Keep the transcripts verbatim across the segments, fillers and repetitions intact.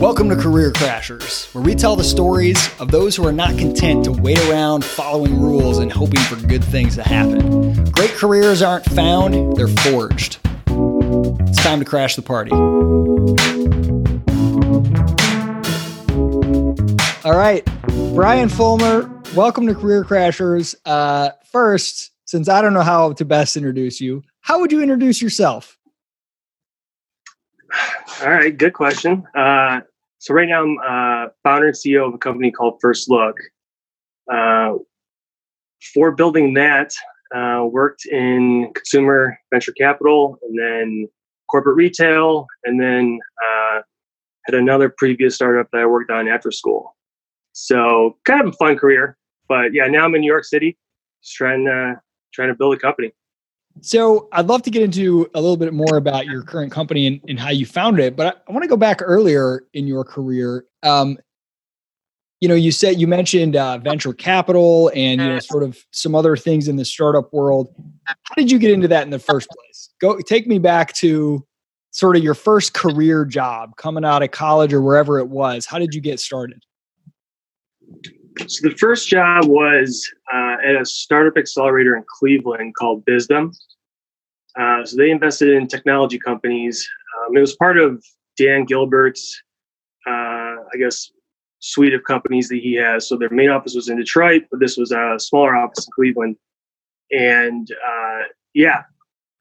Welcome to Career Crashers, where we tell the stories of those who are not content to wait around following rules and hoping for good things to happen. Great careers aren't found, they're forged. It's time to crash the party. All right, Brian Folmer, welcome to Career Crashers. Uh, first, since I don't know how to best introduce you, how would you introduce yourself? All right, good question. Uh, so right now I'm uh, founder and C E O of a company called FirstLook. Uh, before building that, uh, worked in consumer venture capital and then corporate retail, and then uh, had another previous startup that I worked on after school. So kind of a fun career, but yeah, now I'm in New York City, just trying to trying to build a company. So I'd love to get into a little bit more about your current company and, and how you founded it, but I, I want to go back earlier in your career. Um, you know, you said you mentioned uh, venture capital and you know, sort of some other things in the startup world. How did you get into that in the first place? Go take me back to sort of your first career job coming out of college or wherever it was. How did you get started? So the first job was uh, at a startup accelerator in Cleveland called Bizdom. Uh, so they invested in technology companies. Um, it was part of Dan Gilbert's, uh, I guess, suite of companies that he has. So their main office was in Detroit, but this was a smaller office in Cleveland. And uh, yeah,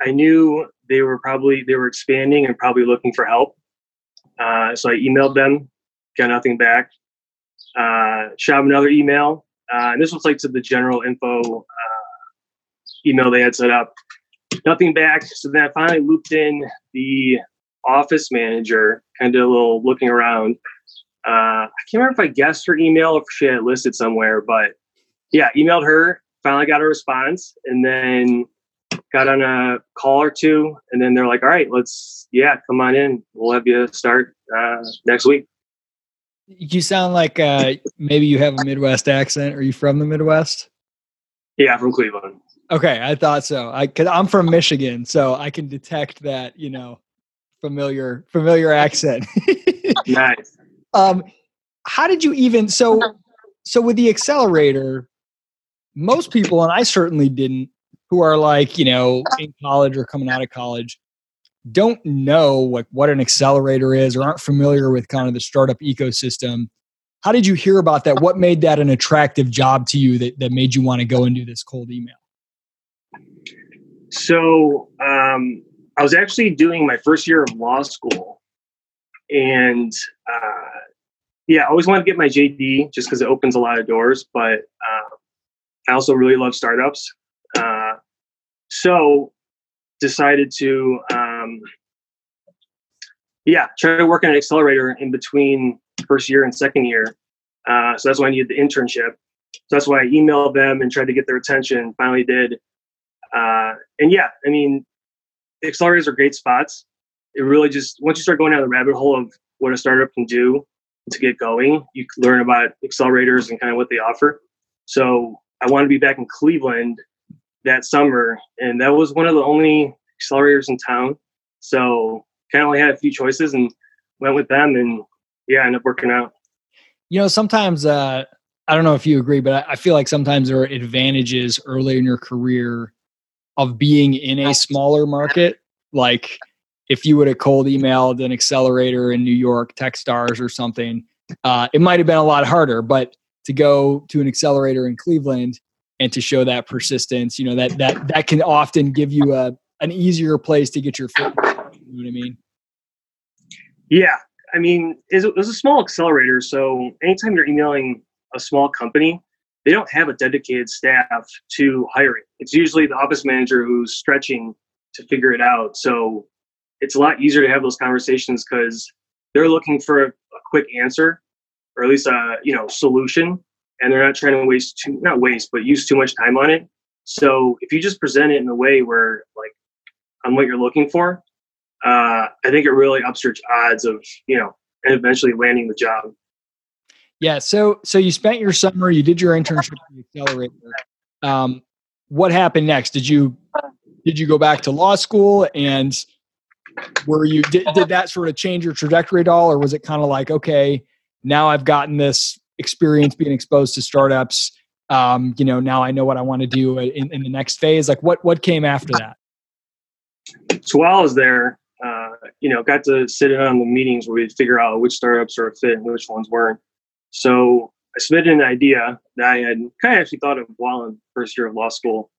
I knew they were probably, they were expanding and probably looking for help. Uh, so I emailed them, got nothing back. Uh, shot him another email. Uh, and this was like to the general info uh, email they had set up. Nothing back. So then I finally looped in the office manager, kind of a little looking around. Uh, I can't remember if I guessed her email or if she had it listed somewhere, but yeah, emailed her, finally got a response, and then got on a call or two. And then they're like, all right, let's, yeah, come on in. We'll have you start uh, next week. You sound like uh, maybe you have a Midwest accent. Are you from the Midwest? Yeah, from Cleveland. Okay, I thought so. I, 'cause I'm from Michigan, so I can detect that, you know, familiar familiar accent. Nice. Um, how did you even so so with the accelerator? Most people, and I certainly didn't, who are like you know in college or coming out of college, don't know what, what an accelerator is or aren't familiar with kind of the startup ecosystem. How did you hear about that? What made that an attractive job to you that, that made you want to go and do this cold email? So um, I was actually doing my first year of law school. And uh, yeah, I always wanted to get my J D just because it opens a lot of doors. But uh, I also really love startups. Uh, so decided to, um, yeah, try to work on an accelerator in between first year and second year. Uh, so that's why I needed the internship. So that's why I emailed them and tried to get their attention. Finally did. Uh, and yeah, I mean, accelerators are great spots. It really just, once you start going down the rabbit hole of what a startup can do to get going, you learn about accelerators and kind of what they offer. So I wanted to be back in Cleveland that summer, and that was one of the only accelerators in town, so kind of only had a few choices and went with them, and yeah, ended up working out. You know, sometimes uh I don't know if you agree, but I, I feel like sometimes there are advantages early in your career of being in a smaller market. Like if you would have cold emailed an accelerator in New York, Techstars or something, uh it might have been a lot harder. But to go to an accelerator in Cleveland and to show that persistence, you know, that that that can often give you a an easier place to get your foot. You know what I mean? Yeah, I mean, it was a small accelerator, so anytime you're emailing a small company, they don't have a dedicated staff to hiring. It's usually the office manager who's stretching to figure it out. So it's a lot easier to have those conversations because they're looking for a, a quick answer, or at least a you know solution. And they're not trying to waste too, not waste, but use too much time on it. So if you just present it in a way where, like, on what you're looking for, uh, I think it really ups your odds of, you know, and eventually landing the job. Yeah. So, so you spent your summer, you did your internship at the accelerator. Um, what happened next? Did you, did you go back to law school and were you, did, did that sort of change your trajectory at all? Or was it kind of like, okay, now I've gotten this experience being exposed to startups. Um, you know, now I know what I want to do in, in the next phase. Like what, what came after that? So while I was there, uh, you know, got to sit in on the meetings where we'd figure out which startups are a fit and which ones weren't. So I submitted an idea that I had kind of actually thought of while in the first year of law school.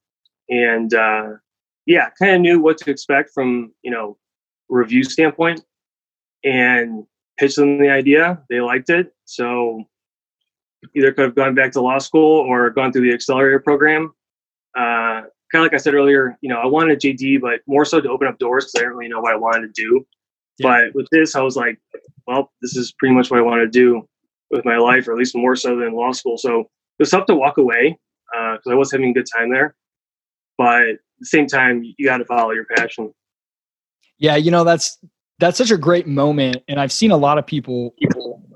And, uh, yeah, kind of knew what to expect from, you know, review standpoint, and pitched them the idea. They liked it. So either could have gone back to law school or gone through the accelerator program. Uh, kind of like I said earlier, you know, I wanted a J D, but more so to open up doors because I didn't really know what I wanted to do. Yeah. But with this, I was like, well, this is pretty much what I want to do with my life, or at least more so than law school. So it was tough to walk away because uh, I was having a good time there. But at the same time, you got to follow your passion. Yeah, you know, that's that's such a great moment. And I've seen a lot of people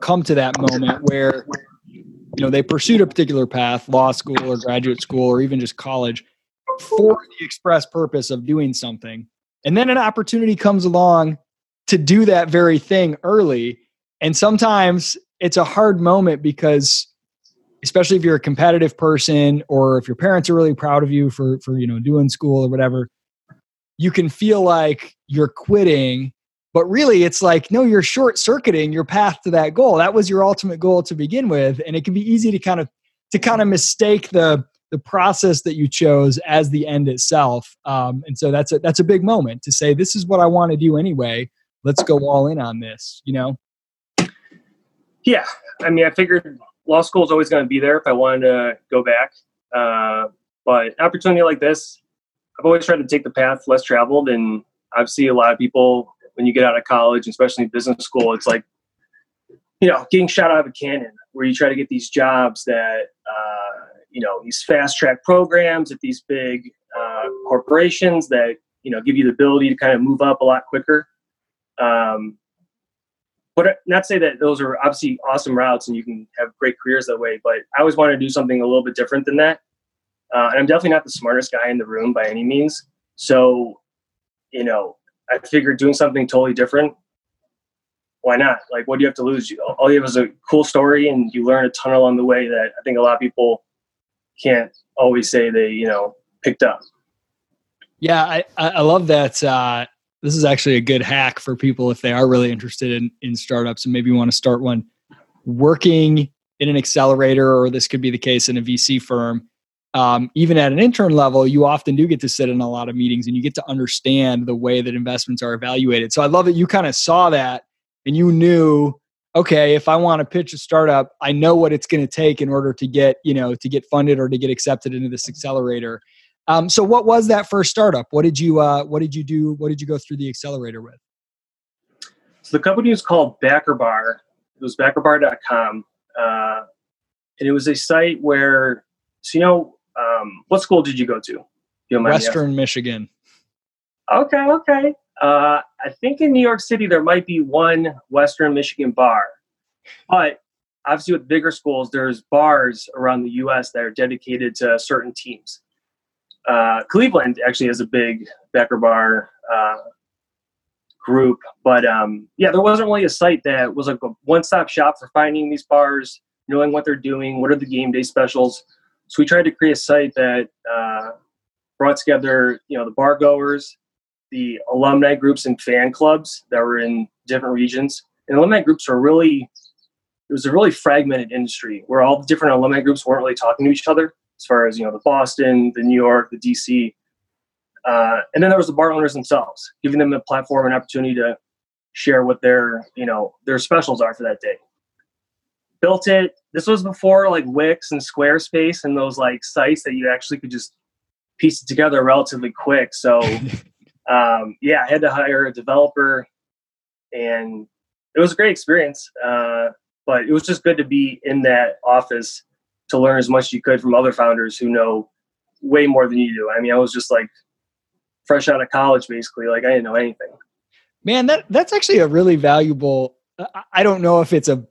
come to that moment where, you know, they pursued a particular path, law school or graduate school or even just college, for the express purpose of doing something. And then an opportunity comes along to do that very thing early. And sometimes it's a hard moment because, especially if you're a competitive person or if your parents are really proud of you for, for, you know, doing school or whatever, you can feel like you're quitting, but really it's like, no, you're short circuiting your path to that goal. That was your ultimate goal to begin with. And it can be easy to kind of, to kind of mistake the, the process that you chose as the end itself. Um, and so that's a, that's a big moment to say, this is what I want to do anyway. Let's go all in on this, you know? Yeah. I mean, I figured law school is always going to be there if I wanted to go back. Uh, but an opportunity like this, I've always tried to take the path less traveled. And obviously a lot of people, when you get out of college, especially business school, it's like, you know, getting shot out of a cannon, where you try to get these jobs that, uh, you know, these fast track programs at these big uh, corporations that, you know, give you the ability to kind of move up a lot quicker. Um, But not to say that those are obviously awesome routes and you can have great careers that way, but I always wanted to do something a little bit different than that. Uh, and I'm definitely not the smartest guy in the room by any means. So, you know, I figured doing something totally different, why not? Like, what do you have to lose? You, all you have is a cool story, and you learn a ton along the way that I think a lot of people can't always say they, you know, picked up. Yeah, I, I love that. Uh... This is actually a good hack for people if they are really interested in, in startups and maybe want to start one. Working in an accelerator, or this could be the case in a V C firm, um, even at an intern level, you often do get to sit in a lot of meetings and you get to understand the way that investments are evaluated. So I love that you kind of saw that and you knew, okay, if I want to pitch a startup, I know what it's going to take in order to get, you know, to get funded or to get accepted into this accelerator. Um, so what was that first startup? What did you, uh, what did you do? What did you go through the accelerator with? So the company was called BackerBar. It was BackerBar dot com. Uh, and it was a site where, so, you know, um, what school did you go to? You Western Michigan. Okay. Okay. Uh, I think in New York City, there might be one Western Michigan bar, but obviously with bigger schools, there's bars around the U S that are dedicated to certain teams. Uh, Cleveland actually has a big BackerBar uh, group, but um, yeah, there wasn't really a site that was like a one-stop shop for finding these bars, knowing what they're doing, what are the game day specials. So we tried to create a site that uh, brought together, you know, the bar goers, the alumni groups and fan clubs that were in different regions. And alumni groups are really, it was a really fragmented industry where all the different alumni groups weren't really talking to each other. As far as, you know, the Boston, the New York, the D C. Uh, and then there was the bar owners themselves, giving them a platform and opportunity to share what their, you know, their specials are for that day. Built it. This was before like Wix and Squarespace and those like sites that you actually could just piece it together relatively quick. So um, yeah, I had to hire a developer, and it was a great experience. Uh, but it was just good to be in that office to learn as much as you could from other founders who know way more than you do. I mean, I was just like fresh out of college, basically. Like I didn't know anything. Man, that that's actually a really valuable, I don't know if it's a,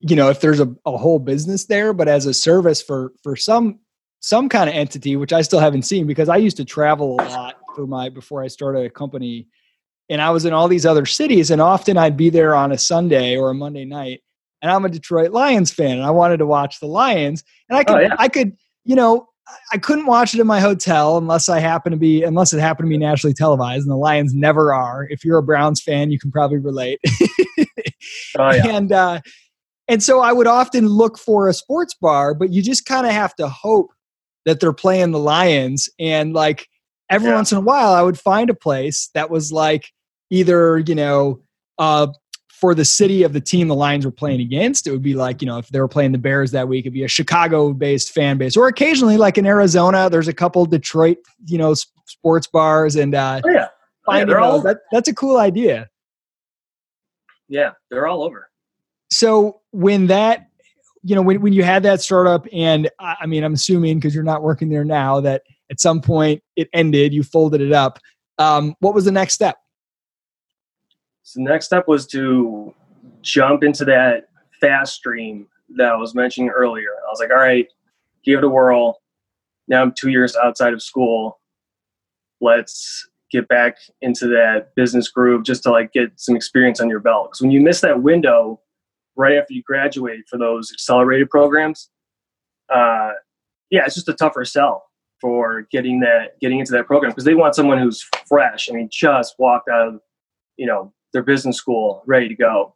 you know, if there's a, a whole business there, but as a service for, for some, some kind of entity, which I still haven't seen because I used to travel a lot for my, before I started a company. and I was in all these other cities, and often I'd be there on a Sunday or a Monday night, and I'm a Detroit Lions fan, and I wanted to watch the Lions, and I could, oh, yeah. I could, you know, I couldn't watch it in my hotel unless I happen to be, unless it happened to be nationally televised, and the Lions never are. If you're a Browns fan, you can probably relate. oh, yeah. And, uh, and so I would often look for a sports bar, but you just kind of have to hope that they're playing the Lions. And like every yeah. once in a while, I would find a place that was like either, you know, uh, for the city of the team the Lions were playing against, it would be like, you know, if they were playing the Bears that week, it'd be a Chicago-based fan base. Or occasionally, like in Arizona, there's a couple Detroit, you know, sports bars. And uh, oh, yeah. Oh, yeah, they're all, that, that's a cool idea. Yeah, they're all over. So when that, you know, when, when you had that startup, and I mean, I'm assuming because you're not working there now that at some point it ended, you folded it up. Um, what was the next step? So the next step was to jump into that fast stream that I was mentioning earlier. I was like, all right, give it a whirl. Now I'm two years outside of school. Let's get back into that business groove just to like get some experience on your belt. Because when you miss that window right after you graduate for those accelerated programs, uh, yeah, it's just a tougher sell for getting that getting into that program because they want someone who's fresh. I mean, just walked out of, you know, their business school, ready to go.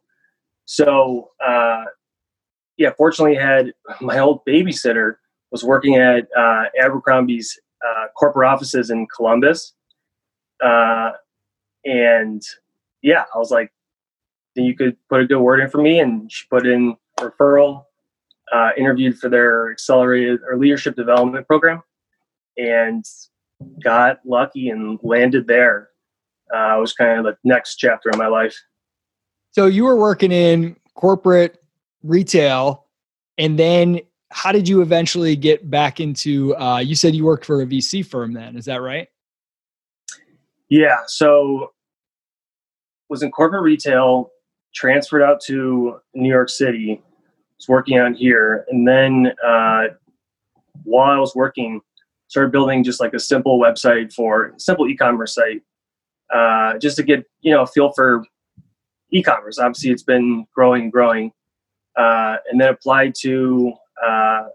So, uh, yeah, fortunately had my old babysitter was working at uh, Abercrombie's uh, corporate offices in Columbus. Uh, and yeah, I was like, you could put a good word in for me. And she put in referral, uh, interviewed for their accelerated or leadership development program and got lucky and landed there. Uh, it was kind of the next chapter in my life. So you were working in corporate retail, and then how did you eventually get back into, uh, you said you worked for a V C firm then, is that right? Yeah. So was in corporate retail, transferred out to New York City, was working out here. And then, uh, while I was working, started building just like a simple website for simple e-commerce site. Uh, just to get, you know, a feel for e-commerce. Obviously, it's been growing and growing. Uh, and then applied to, uh,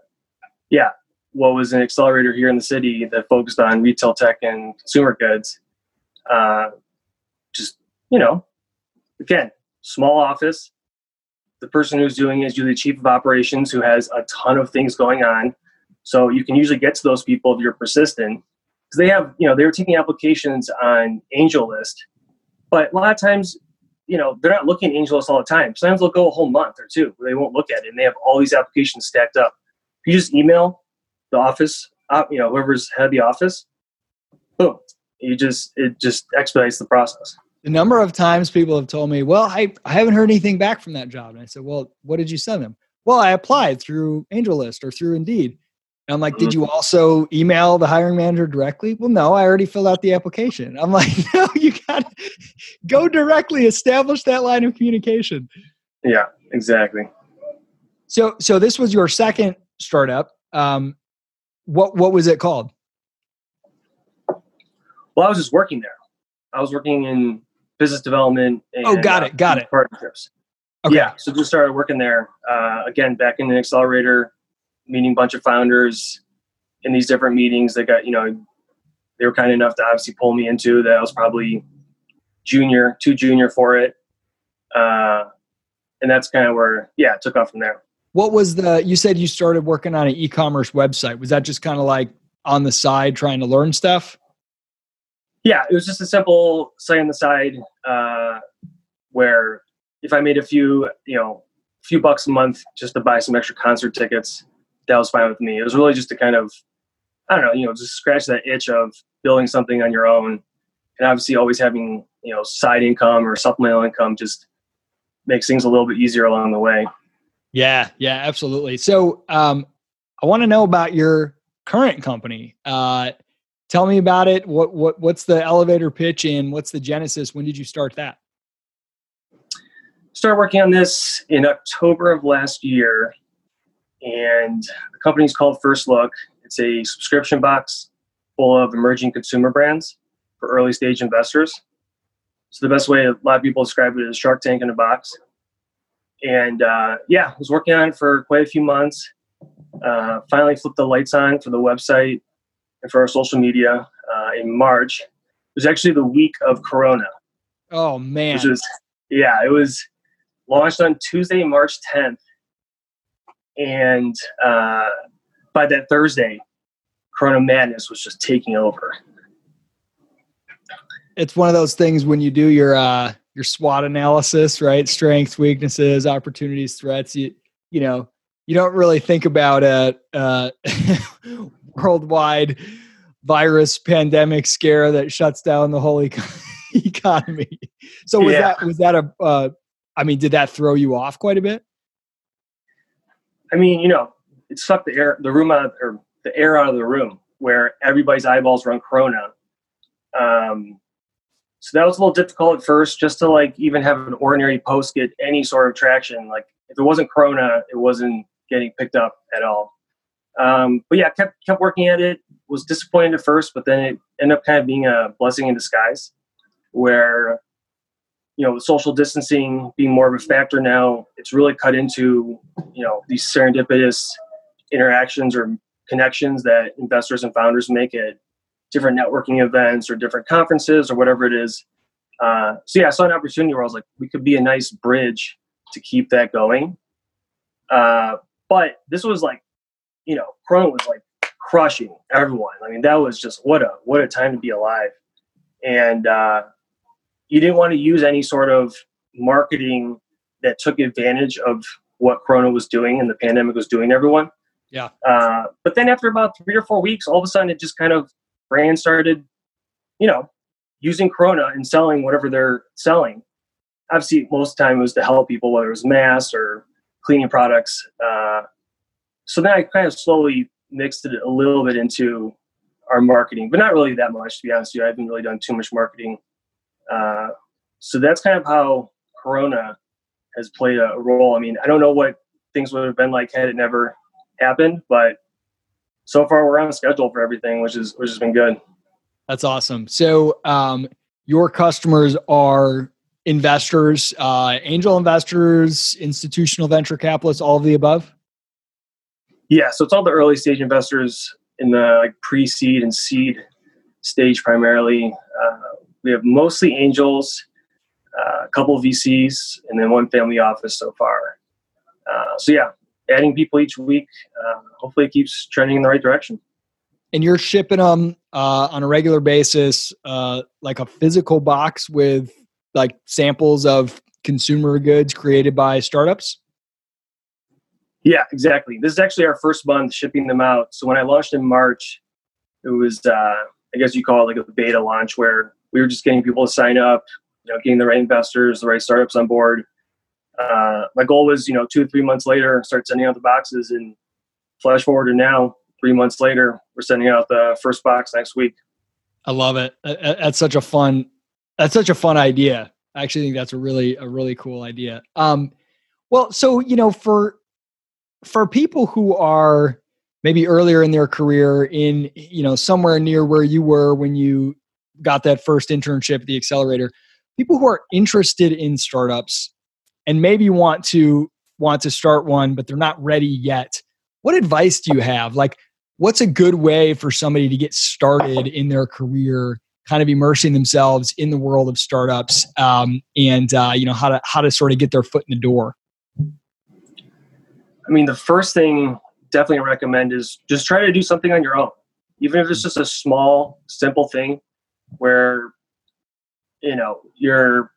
yeah, what was an accelerator here in the city that focused on retail tech and consumer goods. Uh, just, you know, again, small office. The person who's doing it is usually the chief of operations who has a ton of things going on. So you can usually get to those people if you're persistent. Because they have, you know, they were taking applications on AngelList, but a lot of times, you know, they're not looking at AngelList all the time. Sometimes they'll go a whole month or two where they won't look at it, and they have all these applications stacked up. You just email the office, you know, whoever's head of the office, boom. You just it just expedites the process. The number of times people have told me, "Well, I I haven't heard anything back from that job," and I said, "Well, what did you send them?" Well, I applied through AngelList or through Indeed. I'm like, did you also email the hiring manager directly? Well, no, I already filled out the application. I'm like, no, you got to go directly, establish that line of communication. Yeah, exactly. So, so this was your second startup. Um, what, what was it called? Well, I was just working there. I was working in business development. And, oh, got it. Got uh, it. Partnerships. Okay. Yeah. So just started working there, uh, again, back in an accelerator, meeting a bunch of founders in these different meetings that got, you know, they were kind enough to obviously pull me into that. I was probably junior, too junior for it. Uh, and that's kind of where, yeah, it took off from there. What was the, you said you started working on an e-commerce website. Was that just kind of like on the side trying to learn stuff? Yeah, it was just a simple site on the side uh, where if I made a few, you know, a few bucks a month just to buy some extra concert tickets, that was fine with me. It was really just to kind of, I don't know, you know, just scratch that itch of building something on your own. And obviously always having, you know, side income or supplemental income just makes things a little bit easier along the way. Yeah. Yeah, absolutely. So um, I want to know about your current company. Uh, tell me about it. What, what, what's the elevator pitch and what's the genesis? When did you start that? Started working on this in October of last year. And the company's called FirstLook. It's a subscription box full of emerging consumer brands for early stage investors. So the best way a lot of people describe it is Shark Tank in a box. And uh, yeah, I was working on it for quite a few months. Uh, finally flipped the lights on for the website and for our social media uh, in March. It was actually the week of Corona. Oh, man. Which was, yeah, it was launched on Tuesday, March tenth. And uh, by that Thursday, Corona Madness was just taking over. It's one of those things when you do your uh, your SWOT analysis, right? Strengths, weaknesses, opportunities, threats. You you know, you don't really think about a uh, worldwide virus pandemic scare that shuts down the whole e- economy. So was yeah. that was that a? Uh, I mean, did that throw you off quite a bit? I mean, you know, it sucked the air the room out of, or the air out of the room where everybody's eyeballs were on Corona. Um, so that was a little difficult at first, just to like even have an ordinary post get any sort of traction. Like if it wasn't Corona, it wasn't getting picked up at all. Um, but yeah, kept kept working at it. Was disappointed at first, but then it ended up kind of being a blessing in disguise, where you know, with social distancing being more of a factor now, it's really cut into you know these serendipitous interactions or connections that investors and founders make at different networking events or different conferences or whatever it is. Uh, so yeah, I saw an opportunity where I was like, we could be a nice bridge to keep that going. Uh, but this was like, you know, Corona was like crushing everyone. I mean, that was just what a, what a time to be alive. And uh, you didn't want to use any sort of marketing that took advantage of what Corona was doing and the pandemic was doing to everyone. Yeah. Uh, but then after about three or four weeks, all of a sudden it just kind of, brands started, you know, using Corona and selling whatever they're selling. Obviously, most of the time it was to help people, whether it was masks or cleaning products. Uh, so then I kind of slowly mixed it a little bit into our marketing, but not really that much, to be honest with you. I haven't really done too much marketing. Uh, so that's kind of how Corona has played a role. I mean, I don't know what things would have been like had it never happened, but so far, we're on schedule for everything, which is which has been good. That's awesome. So, um, your customers are investors, uh, angel investors, institutional venture capitalists, all of the above? Yeah. So it's all the early stage investors in the like pre-seed and seed stage primarily. Uh, we have mostly angels, uh, a couple of V Cs, and then one family office so far. Uh, so yeah. Adding people each week, uh, hopefully it keeps trending in the right direction. And you're shipping them uh, on a regular basis, uh, like a physical box with like samples of consumer goods created by startups? Yeah, exactly. This is actually our first month shipping them out. So when I launched in March, it was, uh, I guess you call it like a beta launch where we were just getting people to sign up, you know, getting the right investors, the right startups on board. Uh, my goal was, you know, two or three months later, start sending out the boxes, and flash forward to now, three months later, we're sending out the first box next week. I love it. That's such a fun, that's such a fun idea. I actually think that's a really, a really cool idea. Um, well, so, you know, for, for people who are maybe earlier in their career in, you know, somewhere near where you were when you got that first internship at the accelerator, people who are interested in startups, and maybe want to want to start one, but they're not ready yet. What advice do you have? Like, what's a good way for somebody to get started in their career, kind of immersing themselves in the world of startups, um, and uh, you know how to how to sort of get their foot in the door? I mean, the first thing definitely I recommend is just try to do something on your own, even if it's just a small, simple thing, where you know you're.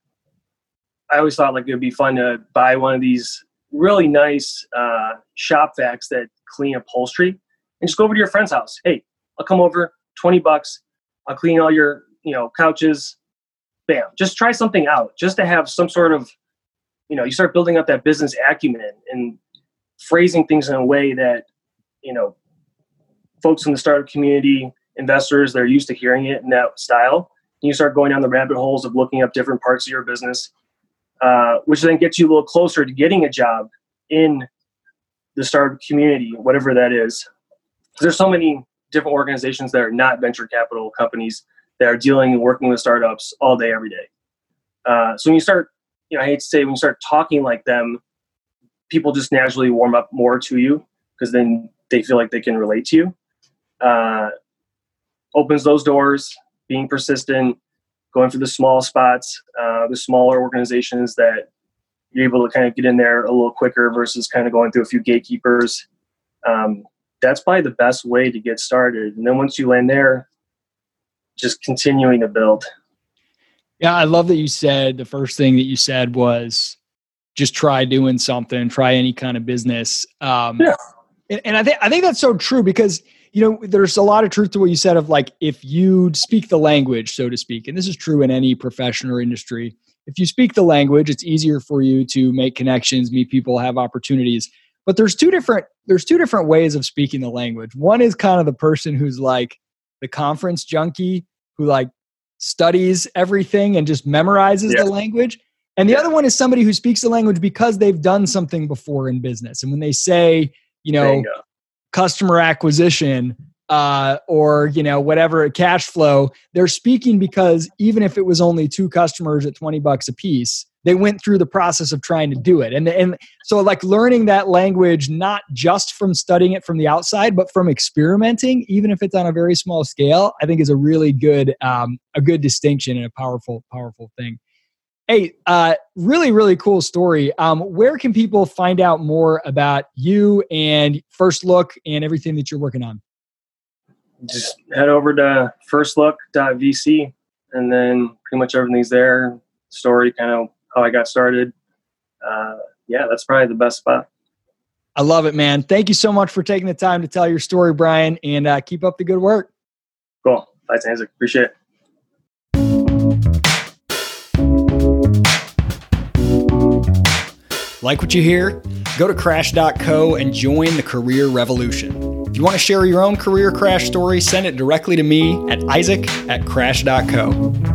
I always thought like it would be fun to buy one of these really nice uh, shop vacs that clean upholstery and just go over to your friend's house. Hey, I'll come over, twenty bucks. I'll clean all your, you know, couches. Bam. Just try something out just to have some sort of, you know, you start building up that business acumen and phrasing things in a way that, you know, folks in the startup community, investors, they're used to hearing it in that style. And you start going down the rabbit holes of looking up different parts of your business. Uh, which then gets you a little closer to getting a job in the startup community, whatever that is. There's so many different organizations that are not venture capital companies that are dealing and working with startups all day, every day. Uh, so when you start, you know, I hate to say, when you start talking like them, people just naturally warm up more to you because then they feel like they can relate to you. Uh, opens those doors, being persistent, going for the small spots, uh, the smaller organizations that you're able to kind of get in there a little quicker versus kind of going through a few gatekeepers. Um, that's probably the best way to get started. And then once you land there, just continuing to build. Yeah, I love that you said the first thing that you said was just try doing something, try any kind of business. Um, yeah. And, and I think I think that's so true because, you know, there's a lot of truth to what you said of like, if you speak the language, so to speak, and this is true in any profession or industry, if you speak the language, it's easier for you to make connections, meet people, have opportunities. But there's two different there's two different ways of speaking the language. One is kind of the person who's like the conference junkie who like studies everything and just memorizes yeah. the language. And the yeah. other one is somebody who speaks the language because they've done something before in business. And when they say, you know, Bingo. customer acquisition uh, or, you know, whatever, cash flow, they're speaking because even if it was only two customers at twenty bucks a piece, they went through the process of trying to do it. And, and so like learning that language, not just from studying it from the outside, but from experimenting, even if it's on a very small scale, I think is a really good, um, a good distinction and a powerful, powerful thing. Hey, uh, really, really cool story. Um, where can people find out more about you and FirstLook and everything that you're working on? Just head over to firstlook dot v c and then pretty much everything's there. Story, kind of how I got started. Uh, yeah, that's probably the best spot. I love it, man. Thank you so much for taking the time to tell your story, Brian, and uh, keep up the good work. Cool. Thanks, Isaac. Appreciate it. Like what you hear? Go to crash dot co and join the career revolution. If you want to share your own career crash story, send it directly to me at Isaac at crash dot co.